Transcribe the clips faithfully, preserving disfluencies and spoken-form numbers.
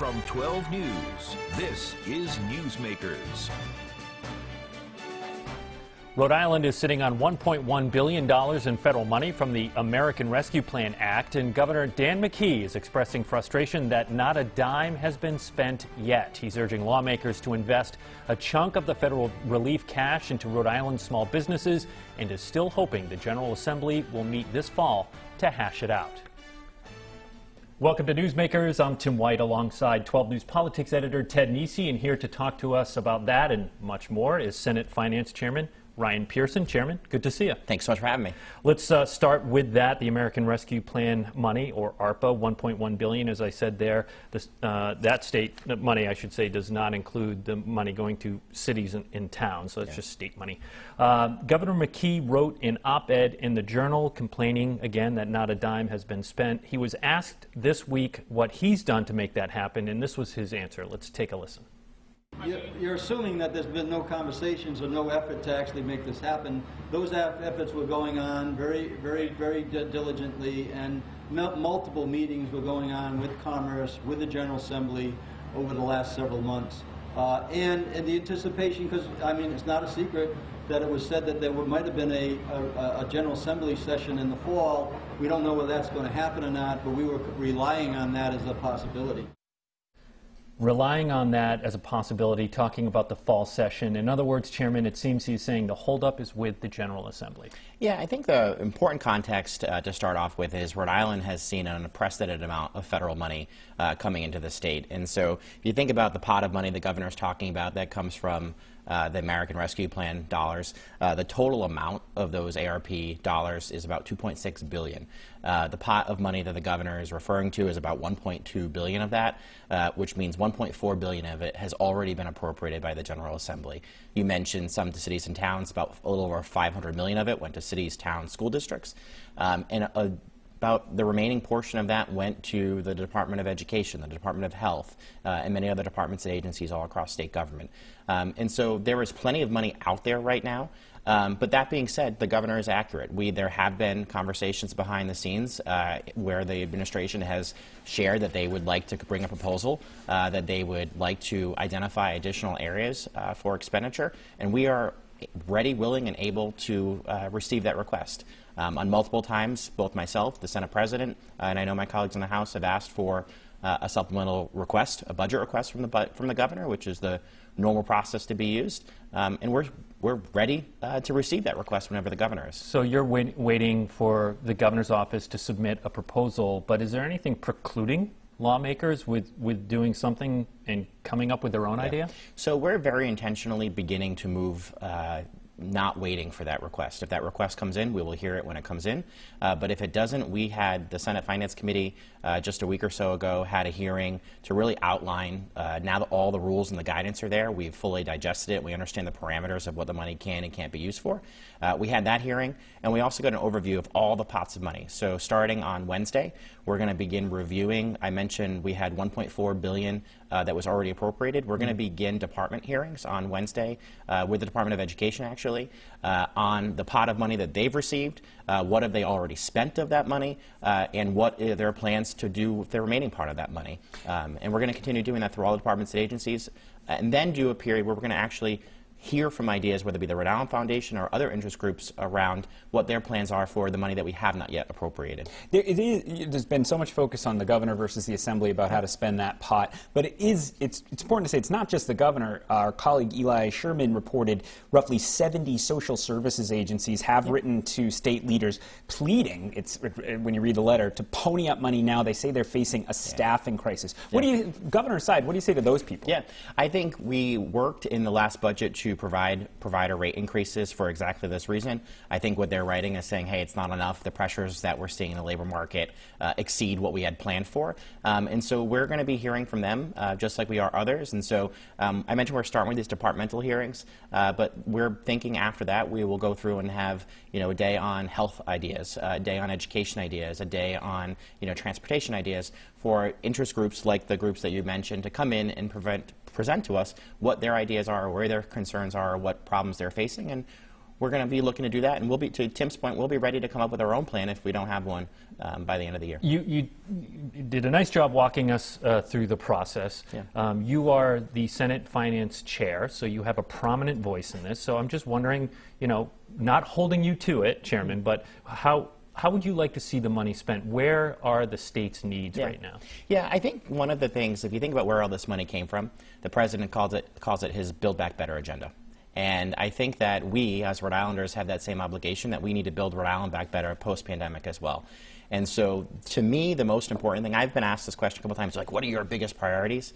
From twelve News, this is Newsmakers. Rhode Island is sitting on one point one billion dollars in federal money from the American Rescue Plan Act, and Governor Dan McKee is expressing frustration that not a dime has been spent yet. He's urging lawmakers to invest a chunk of the federal relief cash into Rhode Island's small businesses and is still hoping the General Assembly will meet this fall to hash it out. Welcome to Newsmakers. I'm Tim White alongside twelve News Politics Editor Ted Nesi, and here to talk to us about that and much more is Senate Finance Chairman Ryan Pearson. Chairman, good to see you. Thanks so much for having me. Let's uh, start with that. The American Rescue Plan money, or ARPA, one point one billion dollars, as I said there. This, uh, that state money, I should say, does not include the money going to cities and, and towns, so it's yeah. just state money. Uh, Governor McKee wrote an op-ed in the Journal complaining, again, that not a dime has been spent. He was asked this week what he's done to make that happen, and this was his answer. Let's take a listen. You're assuming that there's been no conversations or no effort to actually make this happen. Those efforts were going on very, very, very diligently, and multiple meetings were going on with Commerce, with the General Assembly over the last several months. Uh, and, and the anticipation, because, I mean, it's not a secret that it was said that there might have been a, a, a General Assembly session in the fall. We don't know whether that's going to happen or not, but we were relying on that as a possibility. Relying on that as a possibility, talking about the fall session. In other words, Chairman, it seems he's saying the holdup is with the General Assembly. Yeah, I think the important context uh, to start off with is Rhode Island has seen an unprecedented amount of federal money uh, coming into the state. And so if you think about the pot of money the governor's talking about that comes from Uh, the American Rescue Plan dollars, uh, the total amount of those A R P dollars is about two point six billion dollars. Uh, the pot of money that the governor is referring to is about one point two billion dollars of that, uh, which means one point four billion dollars of it has already been appropriated by the General Assembly. You mentioned some to cities and towns. About a little over five hundred million dollars of it went to cities, towns, school districts, um, and a, a About the remaining portion of that went to the Department of Education, the Department of Health, uh, and many other departments and agencies all across state government. Um, and so there is plenty of money out there right now. Um, but that being said, the governor is accurate. We, there have been conversations behind the scenes uh, where the administration has shared that they would like to bring a proposal, uh, that they would like to identify additional areas uh, for expenditure. And we are ready, willing, and able to uh, receive that request. Um, on multiple times, both myself, the Senate President, uh, and I know my colleagues in the House have asked for uh, a supplemental request, a budget request from the bu from the governor, which is the normal process to be used, um, and we're we're ready uh, to receive that request whenever the governor is. So you're wait waiting for the governor's office to submit a proposal, but is there anything precluding lawmakers with, with doing something and coming up with their own yeah. idea? So we're very intentionally beginning to move, uh, not waiting for that request. If that request comes in, we will hear it when it comes in. Uh, but if it doesn't, we had the Senate Finance Committee uh, just a week or so ago had a hearing to really outline, uh, now that all the rules and the guidance are there, we've fully digested it, we understand the parameters of what the money can and can't be used for. Uh, we had that hearing, and we also got an overview of all the pots of money. So starting on Wednesday, we're going to begin reviewing. I mentioned we had one point four billion dollars uh, that was already appropriated. We're going to begin department hearings on Wednesday uh, with the Department of Education, actually, Uh, on the pot of money that they've received, uh, what have they already spent of that money, uh, and what are their plans to do with the remaining part of that money. Um, and we're going to continue doing that through all the departments and agencies, and then do a period where we're going to actually hear from ideas, whether it be the Rhode Island Foundation or other interest groups, around what their plans are for the money that we have not yet appropriated. There, it is, there's been so much focus on the governor versus the assembly about how to spend that pot, but it is, it's, it's important to say it's not just the governor. Our colleague Eli Sherman reported roughly seventy social services agencies have yep. written to state leaders pleading, it's, when you read the letter, to pony up money now. They say they're facing a staffing yeah. crisis. What yeah. do you, governor aside, what do you say to those people? Yeah, I think we worked in the last budget to provide provider rate increases for exactly this reason. I think what they're writing is saying, hey, it's not enough. The pressures that we're seeing in the labor market uh, exceed what we had planned for. Um, and so we're going to be hearing from them, uh, just like we are others. And so um, I mentioned we're starting with these departmental hearings, uh, but we're thinking after that we will go through and have, you know, a day on health ideas, a day on education ideas, a day on, you know, transportation ideas, for interest groups like the groups that you mentioned to come in and prevent present to us what their ideas are, where their concerns are, what problems they're facing, and we're going to be looking to do that, and we'll be, to Tim's point, we'll be ready to come up with our own plan if we don't have one um, by the end of the year. You, you did a nice job walking us uh, through the process. Yeah. Um, you are the Senate Finance Chair, so you have a prominent voice in this. So I'm just wondering, you know, not holding you to it, Chairman, but how, how would you like to see the money spent? Where are the state's needs yeah. right now? Yeah, I think one of the things, if you think about where all this money came from, the president calls it, calls it his Build Back Better agenda. And I think that we, as Rhode Islanders, have that same obligation that we need to build Rhode Island back better post-pandemic as well. And so, to me, the most important thing, I've been asked this question a couple times, like, what are your biggest priorities?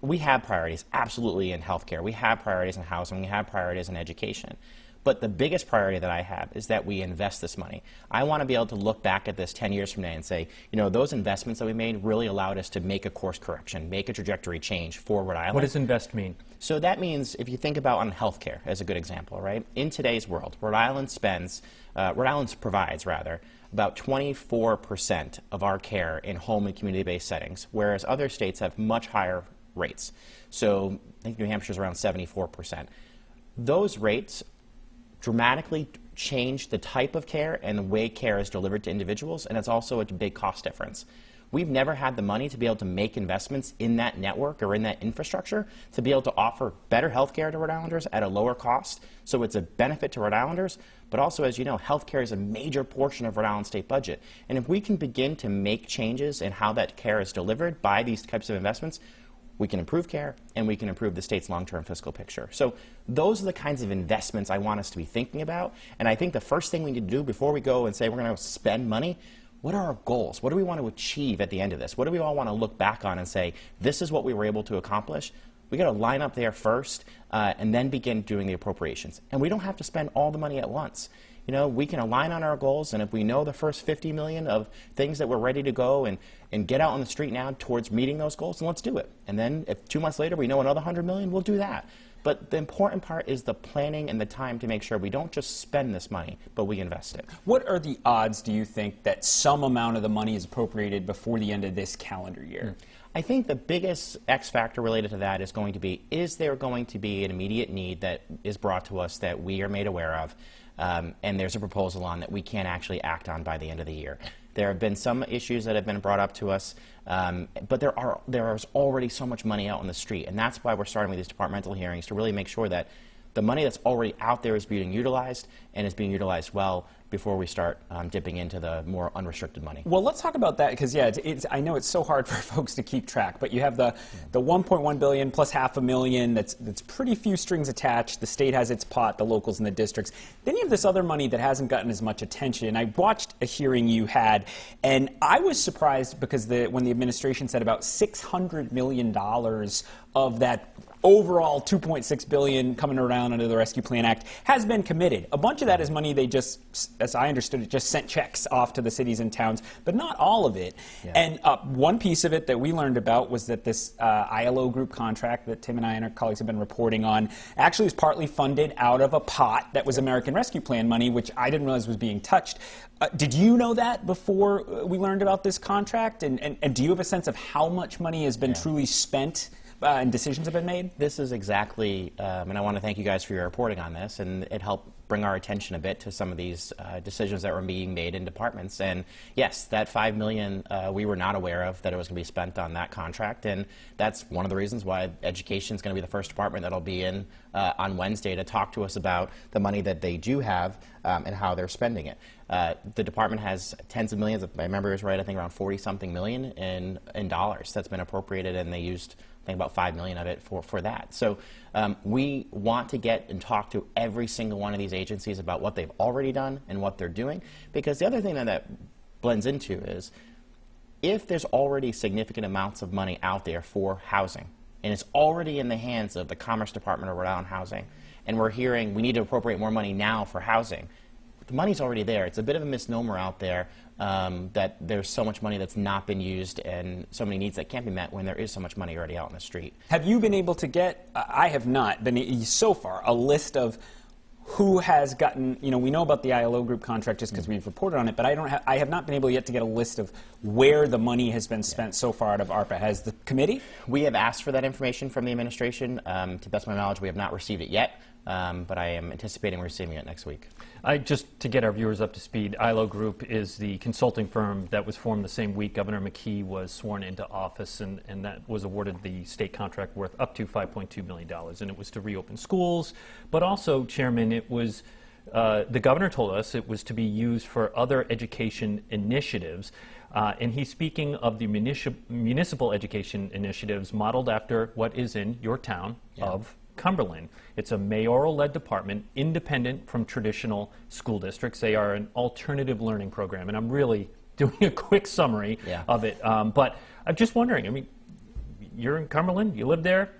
We have priorities, absolutely, in healthcare. We have priorities in housing. We have priorities in education. But the biggest priority that I have is that we invest this money. I want to be able to look back at this ten years from now and say, you know, those investments that we made really allowed us to make a course correction, make a trajectory change for Rhode Island. What does invest mean? So that means, if you think about on healthcare as a good example, right? In today's world, Rhode Island spends, uh, Rhode Island provides, rather, about twenty-four percent of our care in home and community-based settings, whereas other states have much higher rates. So I think New Hampshire's around seventy-four percent. Those rates dramatically change the type of care and the way care is delivered to individuals, and it's also a big cost difference. We've never had the money to be able to make investments in that network or in that infrastructure to be able to offer better health care to Rhode Islanders at a lower cost, so it's a benefit to Rhode Islanders. But also, as you know, health care is a major portion of Rhode Island state budget, and if we can begin to make changes in how that care is delivered by these types of investments, we can improve care, and we can improve the state's long-term fiscal picture. So those are the kinds of investments I want us to be thinking about. And I think the first thing we need to do before we go and say we're going to spend money, what are our goals? What do we want to achieve at the end of this? What do we all want to look back on and say, this is what we were able to accomplish? We got to line up there first uh, and then begin doing the appropriations. And we don't have to spend all the money at once. You know, we can align on our goals, and if we know the first fifty million of things that we're ready to go and, and get out on the street now towards meeting those goals, then let's do it. And then if two months later we know another one hundred million, we'll do that. But the important part is the planning and the time to make sure we don't just spend this money, but we invest it. What are the odds, do you think, that some amount of the money is appropriated before the end of this calendar year? Mm. I think the biggest X factor related to that is going to be, is there going to be an immediate need that is brought to us that we are made aware of? Um, and there's a proposal on that we can't actually act on by the end of the year. There have been some issues that have been brought up to us, um, but there are there is already so much money out on the street, and that's why we're starting with these departmental hearings to really make sure that the money that's already out there is being utilized and is being utilized well before we start um, dipping into the more unrestricted money. Well, let's talk about that, because, yeah, it's, it's, I know it's so hard for folks to keep track, but you have the, the one point one billion dollars plus half a million, that's, that's pretty few strings attached. The state has its pot, the locals and the districts. Then you have this other money that hasn't gotten as much attention. And I watched a hearing you had, and I was surprised because the, when the administration said about six hundred million dollars of that overall two point six billion dollars coming around under the Rescue Plan Act has been committed. A bunch of that is money they just, as I understood it, just sent checks off to the cities and towns, but not all of it. Yeah. And uh, one piece of it that we learned about was that this uh, I L O Group contract that Tim and I and our colleagues have been reporting on actually was partly funded out of a pot that was American Rescue Plan money, which I didn't realize was being touched. Uh, did you know that before we learned about this contract? And, and, and do you have a sense of how much money has been yeah. truly spent Uh, and decisions have been made? This is exactly, um, and I want to thank you guys for your reporting on this, and it helped bring our attention a bit to some of these uh, decisions that were being made in departments. And yes, that five million dollars uh, we were not aware of that it was going to be spent on that contract, and that's one of the reasons why education is going to be the first department that'll be in uh, on Wednesday to talk to us about the money that they do have um, and how they're spending it. Uh, the department has tens of millions, if my memory is right, I think around forty something million in, in dollars that's been appropriated, and they used I think about five million of it for, for that. So um, we want to get and talk to every single one of these agencies about what they've already done and what they're doing, because the other thing that that blends into is if there's already significant amounts of money out there for housing, and it's already in the hands of the Commerce Department of Rhode Island Housing, and we're hearing we need to appropriate more money now for housing, the money's already there. It's a bit of a misnomer out there um, that there's so much money that's not been used and so many needs that can't be met when there is so much money already out on the street. Have you been able to get, uh, I have not been so far, a list of who has gotten, you know, we know about the I L O Group contract just because mm-hmm. we've reported on it, but I don't ha I have not been able yet to get a list of where the money has been spent yeah. so far out of ARPA. Has the committee? We have asked for that information from the administration. Um, to the best of my knowledge, we have not received it yet. Um, but I am anticipating receiving it next week. I, just to get our viewers up to speed, I L O Group is the consulting firm that was formed the same week Governor McKee was sworn into office, and, and that was awarded the state contract worth up to five point two million dollars. And it was to reopen schools, but also, Chairman, it was, uh, the governor told us it was to be used for other education initiatives. Uh, and he's speaking of the munici- municipal education initiatives modeled after what is in your town yeah. of Cumberland. It's a mayoral-led department, independent from traditional school districts. They are an alternative learning program, and I'm really doing a quick summary yeah. of it. Um, but I'm just wondering, I mean, you're in Cumberland, you live there.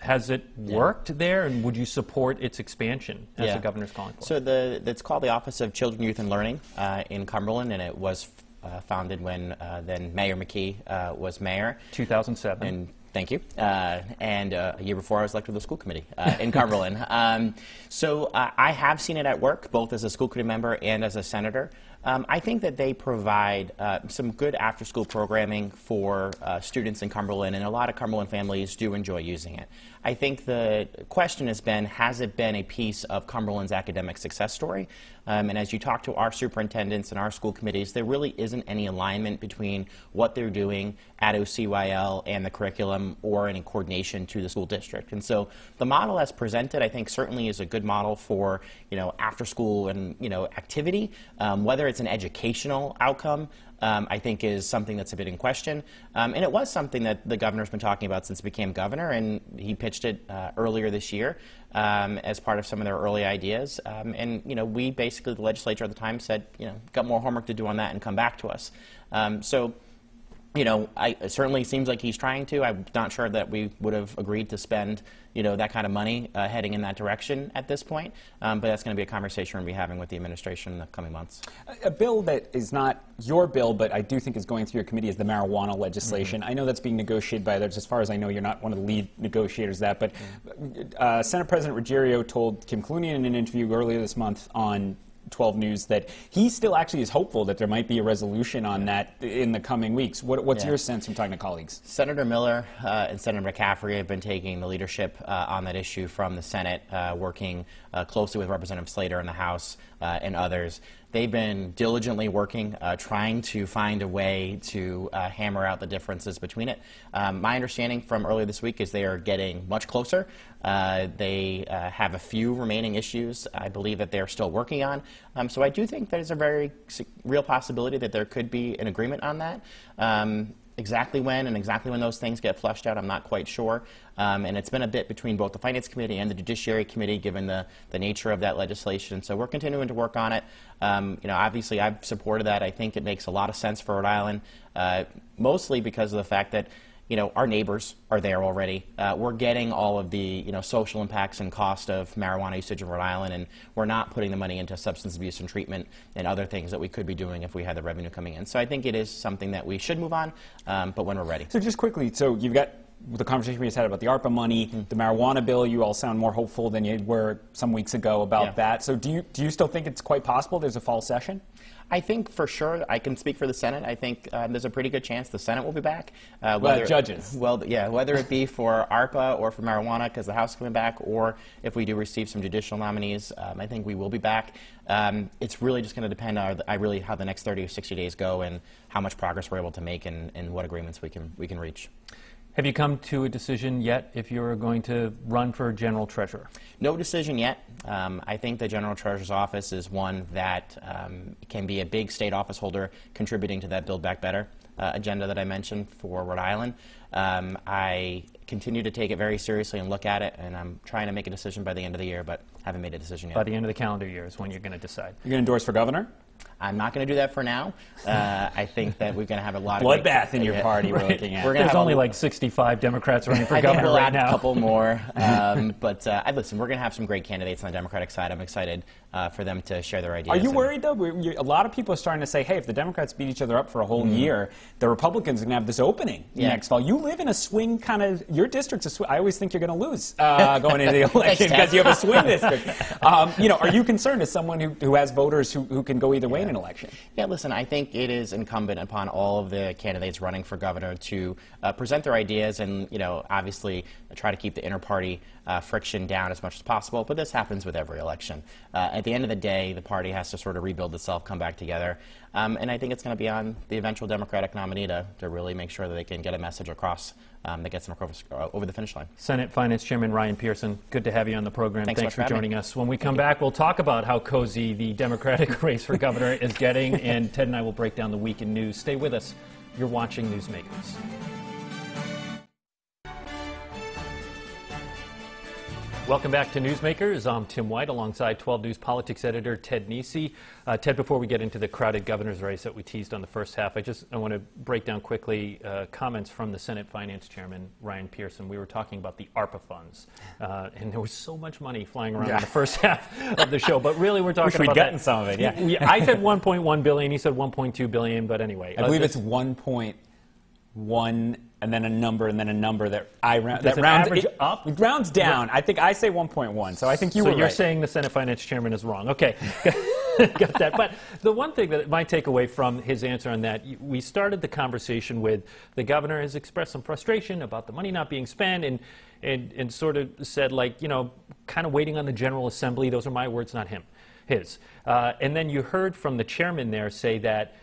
Has it worked yeah. there, and would you support its expansion as yeah. the governor's calling for? So the, it's called the Office of Children, Youth, and Learning uh, in Cumberland, and it was uh, founded when uh, then Mayor McKee uh, was mayor. two thousand seven. And Thank you. Uh, and uh, a year before, I was elected to the school committee uh, in Cumberland. Um, so uh, I have seen it at work, both as a school committee member and as a senator. Um, I think that they provide uh, some good after-school programming for uh, students in Cumberland, and a lot of Cumberland families do enjoy using it. I think the question has been, has it been a piece of Cumberland's academic success story? Um, and as you talk to our superintendents and our school committees, there really isn't any alignment between what they're doing at O C Y L and the curriculum or any coordination to the school district. And so the model as presented, I think, certainly is a good model for, you know, after-school and, you know, activity. Um, whether it's an educational outcome, um, I think is something that's a bit in question. Um, and it was something that the governor's been talking about since he became governor, and he pitched it uh, earlier this year um, as part of some of their early ideas. Um, and, you know, we basically, the legislature at the time said, you know, got more homework to do on that and come back to us. Um, so, you know, I, it certainly seems like he's trying to. I'm not sure that we would have agreed to spend, you know, that kind of money uh, heading in that direction at this point. Um, but that's going to be a conversation we'll be having with the administration in the coming months. A, a bill that is not your bill, but I do think is going through your committee, is the marijuana legislation. Mm-hmm. I know that's being negotiated by others. As far as I know, you're not one of the lead negotiators of that. But mm-hmm. uh, Senate President Ruggiero told Kim Kloonien in an interview earlier this month on twelve News that he still actually is hopeful that there might be a resolution on that in the coming weeks. What, what's yeah. your sense from talking to colleagues? Senator Miller uh, and Senator McCaffrey have been taking the leadership uh, on that issue from the Senate, uh, working uh, closely with Representative Slater in the House uh, and others. They've been diligently working, uh, trying to find a way to uh, hammer out the differences between it. Um, my understanding from earlier this week is they are getting much closer. Uh, they uh, have a few remaining issues, I believe, that they're still working on. Um, so I do think there's a very real possibility that there could be an agreement on that. Um, Exactly when and exactly when those things get fleshed out, I'm not quite sure. Um, and it's been a bit between both the Finance Committee and the Judiciary Committee, given the, the nature of that legislation. So we're continuing to work on it. Um, you know, obviously, I've supported that. I think it makes a lot of sense for Rhode Island, uh, mostly because of the fact that, you know, our neighbors are there already. Uh, we're getting all of the, you know, social impacts and cost of marijuana usage in Rhode Island, and we're not putting the money into substance abuse and treatment and other things that we could be doing if we had the revenue coming in. So I think it is something that we should move on, um, but when we're ready. So just quickly, so you've got the conversation we just had about the ARPA money, mm-hmm. the marijuana bill. You all sound more hopeful than you were some weeks ago about yeah. that. So do you, do you still think it's quite possible there's a fall session? I think for sure, I can speak for the Senate. I think um, there's a pretty good chance the Senate will be back. Uh, whether, well, judges. Well, yeah, whether it be for ARPA or for marijuana, because the House is coming back, or if we do receive some judicial nominees, um, I think we will be back. Um, it's really just going to depend on I really how the next thirty or sixty days go and how much progress we're able to make and, and what agreements we can we can reach. Have you come to a decision yet if you're going to run for general treasurer? No decision yet. Um, I think the general treasurer's office is one that um, can be a big state office holder contributing to that Build Back Better uh, agenda that I mentioned for Rhode Island. Um, I continue to take it very seriously and look at it, and I'm trying to make a decision by the end of the year, but haven't made a decision yet. By the end of the calendar year is when you're going to decide. You're going to endorse for governor? I'm not going to do that for now. Uh, I think that we're going to have a lot of bloodbath in your hit. Party. Right. We're looking at. We're There's have only like sixty-five Democrats running for I governor think we'll right add now. A couple more, um, but uh, listen, we're going to have some great candidates on the Democratic side. I'm excited uh, for them to share their ideas. Are you worried though? We're, a lot of people are starting to say, "Hey, if the Democrats beat each other up for a whole mm-hmm. year, the Republicans are going to have this opening yeah. next fall." You live in a swing kind of. Your district's a swing. I always think you're going to lose uh, going into the election because you have a swing district. Um, you know, are you concerned as someone who, who has voters who, who can go either way? Yeah. an election. Yeah, listen, I think it is incumbent upon all of the candidates running for governor to uh, present their ideas and, you know, obviously try to keep the inter-party uh, friction down as much as possible. But this happens with every election. Uh, at the end of the day, the party has to sort of rebuild itself, come back together. Um, and I think it's going to be on the eventual Democratic nominee to, to really make sure that they can get a message across um, that gets them across, uh, over the finish line. Senate Finance Chairman Ryan Pearson, good to have you on the program. Thanks, Thanks for, for joining me. us. When we come back, we'll talk about how cozy the Democratic race for governor is getting, and Ted and I will break down the week in news. Stay with us. You're watching Newsmakers. Welcome back to Newsmakers. I'm Tim White alongside twelve News Politics editor Ted Nesi. Uh, Ted, before we get into the crowded governor's race that we teased on the first half, I just I want to break down quickly uh, comments from the Senate Finance Chairman, Ryan Pearson. We were talking about the ARPA funds, uh, and there was so much money flying around yeah. in the first half of the show, but really we're talking Wish about we'd gotten that. some of it, yeah. yeah I said one point one billion dollars, he said one point two billion dollars, but anyway. I uh, believe it's one point one and then a number, and then a number that I round, that rounds it, up, it rounds down. I think I say one point one, so I think you so were right. So you're saying the Senate Finance Chairman is wrong. Okay, got that. But the one thing that my takeaway from his answer on that, we started the conversation with the governor has expressed some frustration about the money not being spent, and and and sort of said, like, you know, kind of waiting on the General Assembly. Those are my words, not him, his. Uh, and then you heard from the chairman there say that,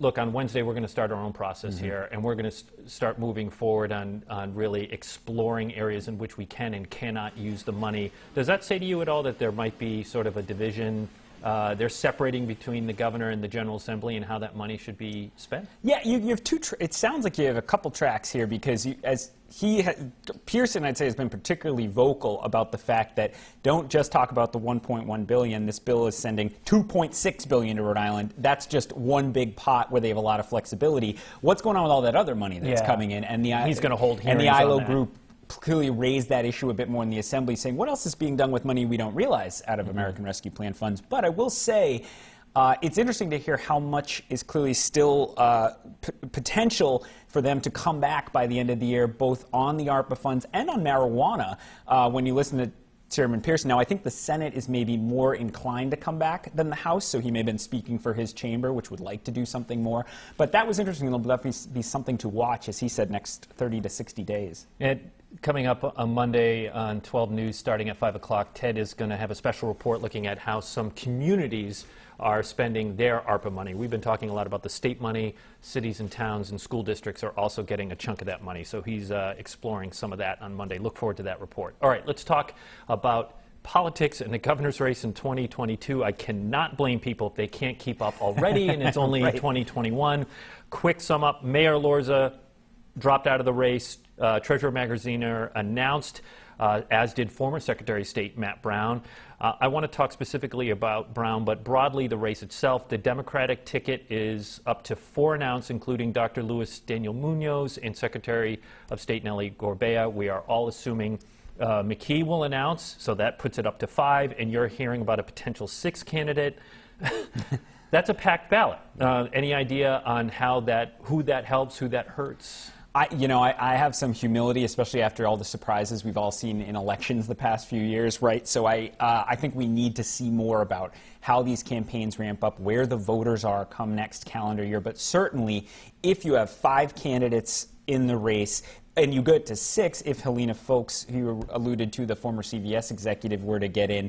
look, on Wednesday, we're going to start our own process mm-hmm. here, and we're going to st start moving forward on, on really exploring areas in which we can and cannot use the money. Does that say to you at all that there might be sort of a division? Uh, they're separating between the governor and the General Assembly and how that money should be spent? Yeah, you, you have two tr it sounds like you have a couple tracks here, because you, as he ha Pearson, I'd say, has been particularly vocal about the fact that don't just talk about the one point one billion dollars. This bill is sending two point six billion dollars to Rhode Island. That's just one big pot where they have a lot of flexibility. What's going on with all that other money that's yeah. coming in? And the he's going to hold hearings on that. And the I L O Group clearly raised that issue a bit more in the Assembly, saying what else is being done with money we don't realize out of mm-hmm. American Rescue Plan funds. But I will say uh, it's interesting to hear how much is clearly still uh, p potential for them to come back by the end of the year, both on the ARPA funds and on marijuana, uh, when you listen to Chairman Pearson. Now, I think the Senate is maybe more inclined to come back than the House, so he may have been speaking for his chamber, which would like to do something more. But that was interesting. It'll definitely be something to watch, as he said, next thirty to sixty days. It Coming up on Monday on twelve News, starting at five o'clock, Ted is going to have a special report looking at how some communities are spending their ARPA money. We've been talking a lot about the state money. Cities and towns and school districts are also getting a chunk of that money. So he's uh, exploring some of that on Monday. Look forward to that report. All right, let's talk about politics and the governor's race in twenty twenty-two. I cannot blame people if they can't keep up already, and it's only right. twenty twenty-one. Quick sum up, Mayor Lorza dropped out of the race. Uh, Treasurer Magaziner announced, uh, as did former Secretary of State Matt Brown. Uh, I want to talk specifically about Brown, but broadly the race itself. The Democratic ticket is up to four announced, including Doctor Louis Daniel Munoz and Secretary of State Nellie Gorbea. We are all assuming uh, McKee will announce, so that puts it up to five, and you're hearing about a potential sixth candidate. That's a packed ballot. Uh, any idea on how that, who that helps, who that hurts? I, you know, I, I have some humility, especially after all the surprises we've all seen in elections the past few years, right? So I, uh, I think we need to see more about how these campaigns ramp up, where the voters are come next calendar year. But certainly, if you have five candidates in the race, and you go to six if Helena Folks, who you alluded to, the former C V S executive, were to get in.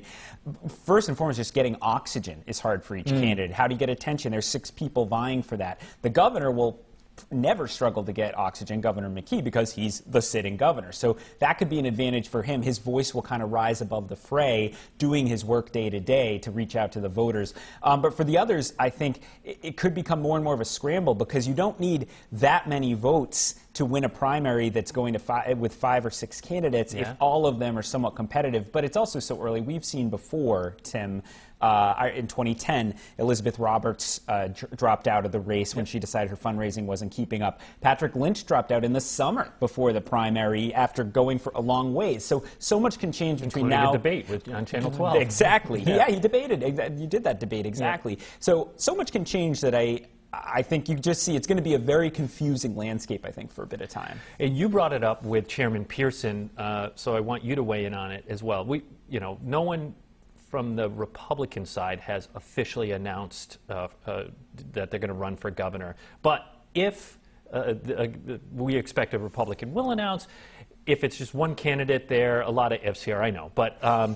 First and foremost, just getting oxygen is hard for each mm. candidate. How do you get attention? There's six people vying for that. The governor will never struggled to get oxygen, Governor McKee, because he's the sitting governor. So that could be an advantage for him. His voice will kind of rise above the fray, doing his work day to day to reach out to the voters. Um, but for the others, I think it, it could become more and more of a scramble, because you don't need that many votes to win a primary that's going to fi with five or six candidates yeah. if all of them are somewhat competitive. But it's also so early. We've seen before, Tim, uh, in twenty ten, Elizabeth Roberts uh, dropped out of the race when she decided her fundraising wasn't keeping up. Patrick Lynch dropped out in the summer before the primary after going for a long ways. So, so much can change between Including now... a debate with, on Channel twelve. Exactly. yeah. yeah, he debated. You did that debate, exactly. Yeah. So, so much can change that I... I think you just see it's going to be a very confusing landscape, I think, for a bit of time. And you brought it up with Chairman Pearson, uh, so I want you to weigh in on it as well. We, you know, no one from the Republican side has officially announced uh, uh, that they're going to run for governor. But if uh, the, uh, the, we expect a Republican will announce, if it's just one candidate there, a lot of ifs here, I know. But um,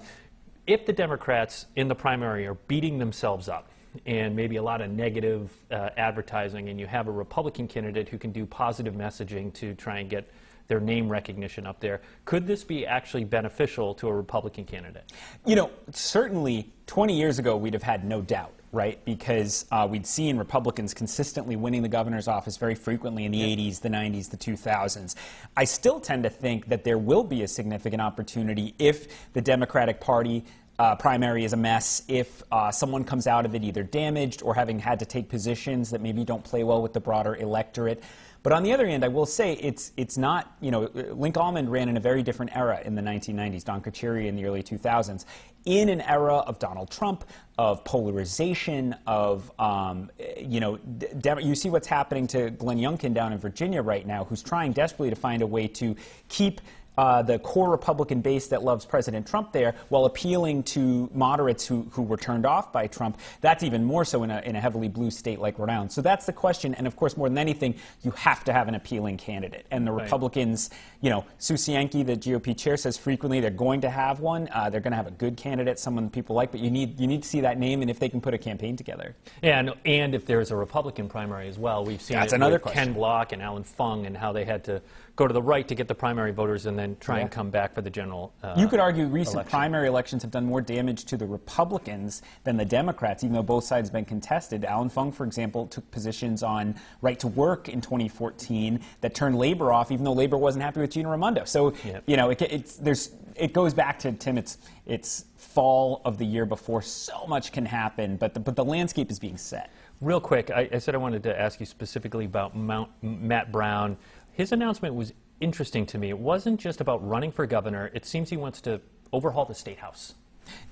if the Democrats in the primary are beating themselves up, and maybe a lot of negative uh, advertising, and you have a Republican candidate who can do positive messaging to try and get their name recognition up there, could this be actually beneficial to a Republican candidate? You know, certainly twenty years ago we'd have had no doubt, right? Because uh, we'd seen Republicans consistently winning the governor's office very frequently in the yeah. eighties, the nineties, the two thousands. I still tend to think that there will be a significant opportunity if the Democratic Party Uh, primary is a mess, if uh, someone comes out of it either damaged or having had to take positions that maybe don't play well with the broader electorate. But on the other hand, I will say it's it's not, you know, Link Almond ran in a very different era in the nineteen nineties, Don Carcieri in the early two thousands, in an era of Donald Trump, of polarization, of, um, you know, de you see what's happening to Glenn Youngkin down in Virginia right now, who's trying desperately to find a way to keep Uh, the core Republican base that loves President Trump there, while appealing to moderates who, who were turned off by Trump. That's even more so in a, in a heavily blue state like Rhode Island. So that's the question. And, of course, more than anything, you have to have an appealing candidate. And the right. Republicans, you know, Susie Yankee, the G O P chair, says frequently they're going to have one. Uh, they're going to have a good candidate, someone people like. But you need, you need to see that name and if they can put a campaign together. Yeah, and, and if there's a Republican primary as well. We've seen that's it another with question. Ken Block and Alan Fung and how they had to go to the right to get the primary voters and then try yeah. and come back for the general uh, You could argue recent election. primary elections have done more damage to the Republicans than the Democrats, even though both sides have been contested. Alan Fung, for example, took positions on right to work in twenty fourteen that turned Labor off, even though Labor wasn't happy with Gina Raimondo. So, yep. you know, it, it's, there's, it goes back to, Tim, it's, it's fall of the year before. So much can happen, but the, but the landscape is being set. Real quick, I, I said I wanted to ask you specifically about Mount, Matt Brown. His announcement was interesting to me. It wasn't just about running for governor. It seems he wants to overhaul the state house.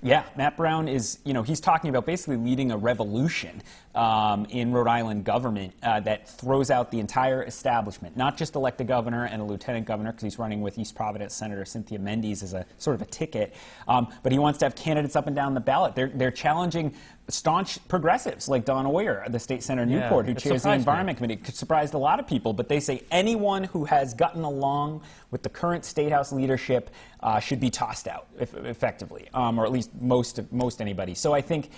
Yeah, Matt Brown is, you know, he's talking about basically leading a revolution um, in Rhode Island government uh, that throws out the entire establishment, not just elect a governor and a lieutenant governor, because he's running with East Providence Senator Cynthia Mendes as a sort of a ticket, um, but he wants to have candidates up and down the ballot. They're, they're challenging staunch progressives like Don Oyer, the state senator in Newport, yeah, who chairs the Environment me. Committee. It surprised a lot of people, but they say anyone who has gotten along with the current state house leadership uh, should be tossed out, if, effectively, um, or at least most of most anybody. So I think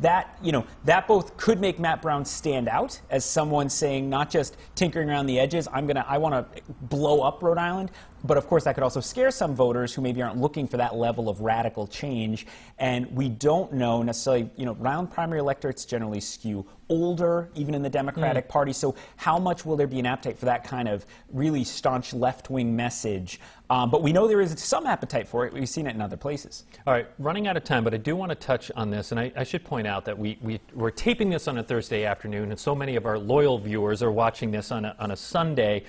that, you know, that both could make Matt Brown stand out as someone saying not just tinkering around the edges, I'm gonna I want to blow up Rhode Island, but of course that could also scare some voters who maybe aren't looking for that level of radical change. And we don't know necessarily, you know, Rhode Island primary electorates generally skew older, even in the Democratic mm. Party. So how much will there be an appetite for that kind of really staunch left-wing message? Um, but we know there is some appetite for it. We've seen it in other places. All right, running out of time, but I do want to touch on this. And I, I should point out that we, we, we're taping this on a Thursday afternoon, and so many of our loyal viewers are watching this on a, on a Sunday.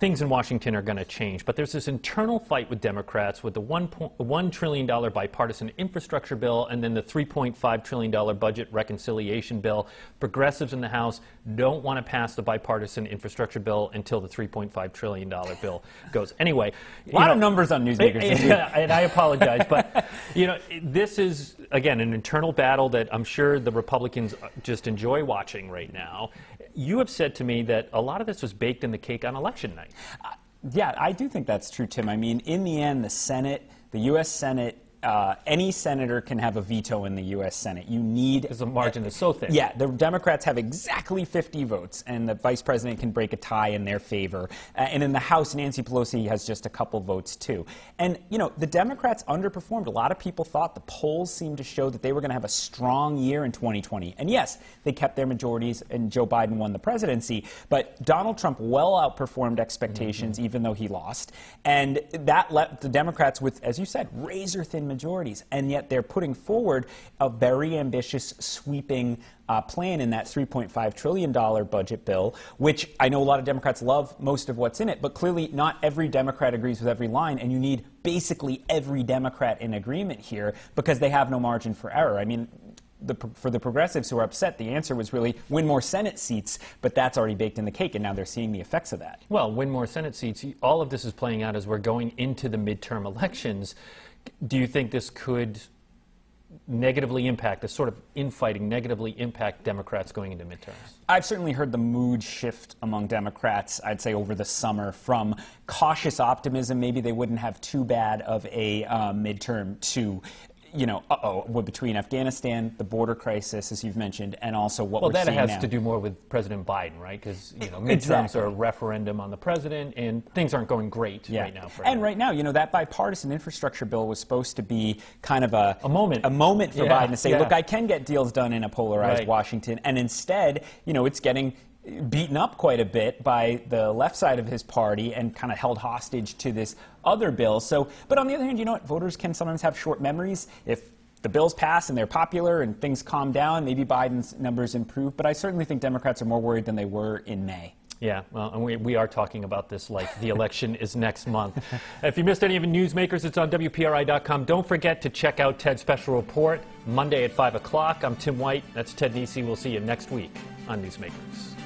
Things in Washington are going to change, but there's this internal fight with Democrats with the one trillion dollar bipartisan infrastructure bill and then the three point five trillion dollar budget reconciliation bill. Progressives in the House don't want to pass the bipartisan infrastructure bill until the three point five trillion dollar bill goes. Anyway, a lot know, of numbers on newsmakers. It, it, and I apologize, but you know, this is, again, an internal battle that I'm sure the Republicans just enjoy watching right now. You have said to me that a lot of this was baked in the cake on election night. Uh, yeah, I do think that's true, Tim. I mean, in the end, the Senate, the U S Senate, uh, any senator can have a veto in the U S Senate. You need... Because the margin is so thin. Yeah, the Democrats have exactly fifty votes, and the vice president can break a tie in their favor. Uh, and in the House, Nancy Pelosi has just a couple votes, too. And, you know, the Democrats underperformed. A lot of people thought the polls seemed to show that they were going to have a strong year in twenty twenty. And, yes, they kept their majorities, and Joe Biden won the presidency. But Donald Trump well outperformed expectations, mm-hmm. even though he lost. And that left the Democrats with, as you said, razor-thin majorities, and yet they're putting forward a very ambitious, sweeping uh, plan in that three point five trillion dollar budget bill, which I know a lot of Democrats love most of what's in it, but clearly not every Democrat agrees with every line, and you need basically every Democrat in agreement here because they have no margin for error. I mean, the, for the progressives who are upset, the answer was really win more Senate seats, but that's already baked in the cake, and now they're seeing the effects of that. Well, win more Senate seats. All of this is playing out as we're going into the midterm elections. Do you think this could negatively impact, this sort of infighting negatively impact Democrats going into midterms? I've certainly heard the mood shift among Democrats, I'd say, over the summer from cautious optimism, maybe they wouldn't have too bad of a uh, midterm, to, you know, uh-oh, well, between Afghanistan, the border crisis, as you've mentioned, and also what well, we're seeing now. Well, that has to do more with President Biden, right? Because, you know, midterms exactly. are a referendum on the president, and things aren't going great yeah. right now. For and him. right now, you know, that bipartisan infrastructure bill was supposed to be kind of a... A moment. A moment for yeah, Biden to say, yeah. look, I can get deals done in a polarized right. Washington, and instead, you know, it's getting beaten up quite a bit by the left side of his party and kind of held hostage to this other bill. So, but on the other hand, you know what? Voters can sometimes have short memories. If the bills pass and they're popular and things calm down, maybe Biden's numbers improve. But I certainly think Democrats are more worried than they were in May. Yeah, well, and we, we are talking about this like the election is next month. If you missed any of the newsmakers, it's on W P R I dot com. Don't forget to check out Ted's special report Monday at five o'clock. I'm Tim White. That's Ted Nesi. We'll see you next week on Newsmakers.